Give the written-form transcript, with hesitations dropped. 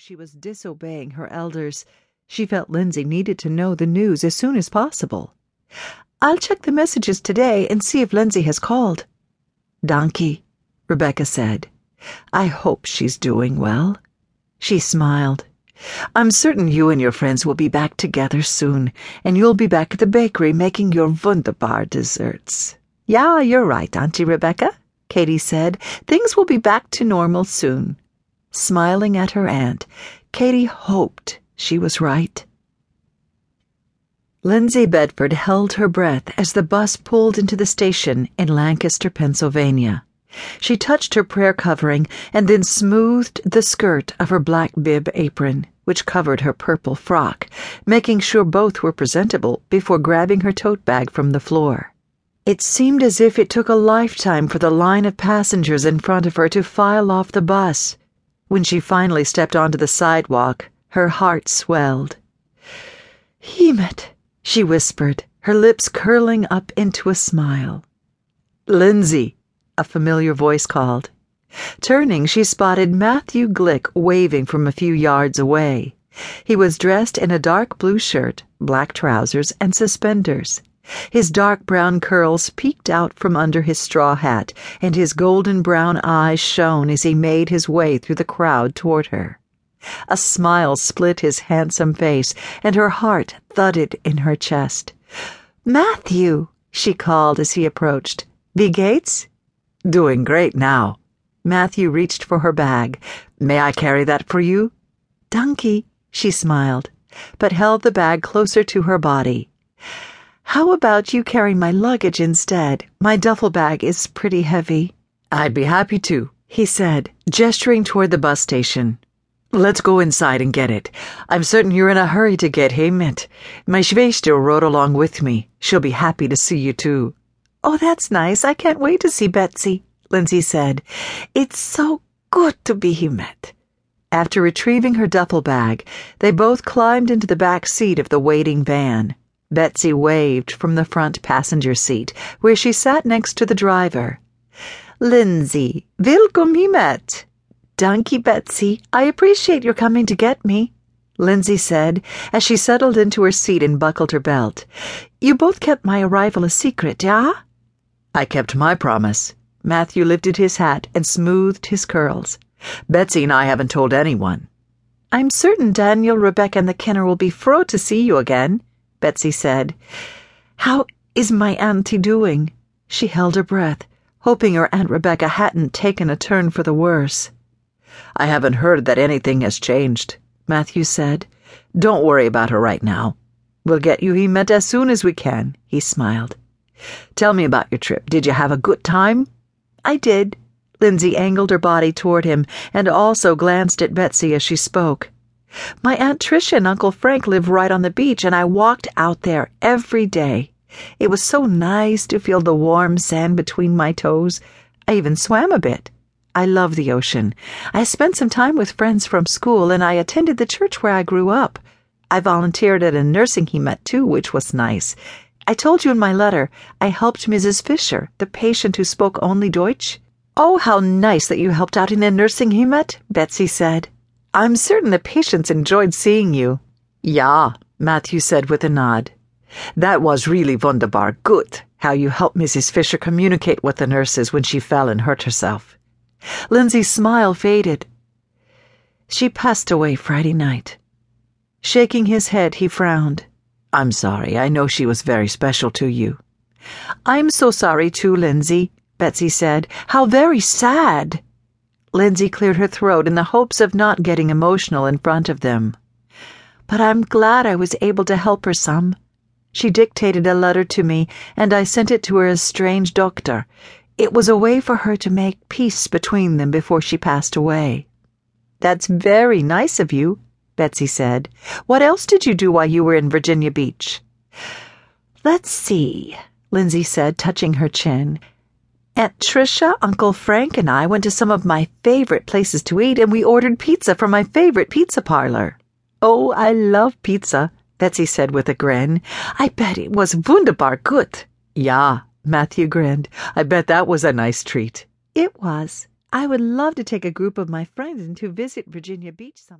she was disobeying her elders. She felt Lindsay needed to know the news as soon as possible. "I'll check the messages today and see if Lindsay has called." "Donkey," Rebecca said. "I hope she's doing well." She smiled. "I'm certain you and your friends will be back together soon, and you'll be back at the bakery making your wunderbar desserts." "Yeah, you're right, Auntie Rebecca," Katie said. "Things will be back to normal soon." Smiling at her aunt, Katie hoped she was right. Lindsay Bedford held her breath as the bus pulled into the station in Lancaster, Pennsylvania. She touched her prayer covering and then smoothed the skirt of her black bib apron, which covered her purple frock, making sure both were presentable before grabbing her tote bag from the floor. It seemed as if it took a lifetime for the line of passengers in front of her to file off the bus. When she finally stepped onto the sidewalk, her heart swelled. "Haymet," she whispered, her lips curling up into a smile. "Lindsay," a familiar voice called. Turning, she spotted Matthew Glick waving from a few yards away. He was dressed in a dark blue shirt, black trousers, and suspenders. His dark brown curls peeked out from under his straw hat, and his golden brown eyes shone as he made his way through the crowd toward her. A smile split his handsome face, and her heart thudded in her chest. "Matthew," she called as he approached. "Wie geht's?" "Doing great now." Matthew reached for her bag. "May I carry that for you?" "Donkey," she smiled, but held the bag closer to her body. "How about you carry my luggage instead? My duffel bag is pretty heavy." "I'd be happy to," he said, gesturing toward the bus station. "Let's go inside and get it. I'm certain you're in a hurry to get Haymet. My Schwester rode along with me. She'll be happy to see you too." "Oh, that's nice. I can't wait to see Betsy," Lindsay said. "It's so good to be Haymet." After retrieving her duffel bag, they both climbed into the back seat of the waiting van. Betsy waved from the front passenger seat, where she sat next to the driver. "Lindsay, willkommen Haymet." "Donkey Betsy, I appreciate your coming to get me," Lindsay said, as she settled into her seat and buckled her belt. "You both kept my arrival a secret, yeah?" "I kept my promise." Matthew lifted his hat and smoothed his curls. "Betsy and I haven't told anyone." "I'm certain Daniel, Rebecca, and the Kenner will be fro to see you again," Betsy said. "How is my auntie doing?" She held her breath, hoping her Aunt Rebecca hadn't taken a turn for the worse. "I haven't heard that anything has changed," Matthew said. "Don't worry about her right now. We'll get you Haymet as soon as we can," he smiled. "Tell me about your trip. Did you have a good time?" "I did." Lindsay angled her body toward him and also glanced at Betsy as she spoke. "My Aunt Tricia and Uncle Frank live right on the beach, and I walked out there every day. It was so nice to feel the warm sand between my toes. I even swam a bit. I love the ocean. I spent some time with friends from school, and I attended the church where I grew up. I volunteered at a nursing Haymet, too, which was nice. I told you in my letter I helped Mrs. Fisher, the patient who spoke only Deutsch." "Oh, how nice that you helped out in the nursing Haymet," Betsy said. "I'm certain the patients enjoyed seeing you." "Yeah," Matthew said with a nod. "That was really wunderbar good, how you helped Mrs. Fisher communicate with the nurses when she fell and hurt herself." Lindsay's smile faded. "She passed away Friday night." Shaking his head, he frowned. "I'm sorry. I know she was very special to you." "I'm so sorry too, Lindsay," Betsy said. "How very sad." Lindsay cleared her throat in the hopes of not getting emotional in front of them. "But I'm glad I was able to help her some. She dictated a letter to me, and I sent it to her estranged doctor. It was a way for her to make peace between them before she passed away." "That's very nice of you," Betsy said. "What else did you do while you were in Virginia Beach?" "Let's see," Lindsay said, touching her chin. "Aunt Tricia, Uncle Frank, and I went to some of my favorite places to eat, and we ordered pizza from my favorite pizza parlor." "Oh, I love pizza," Betsy said with a grin. "I bet it was wunderbar good." "Yeah," Matthew grinned. "I bet that was a nice treat." "It was. I would love to take a group of my friends and to visit Virginia Beach someday."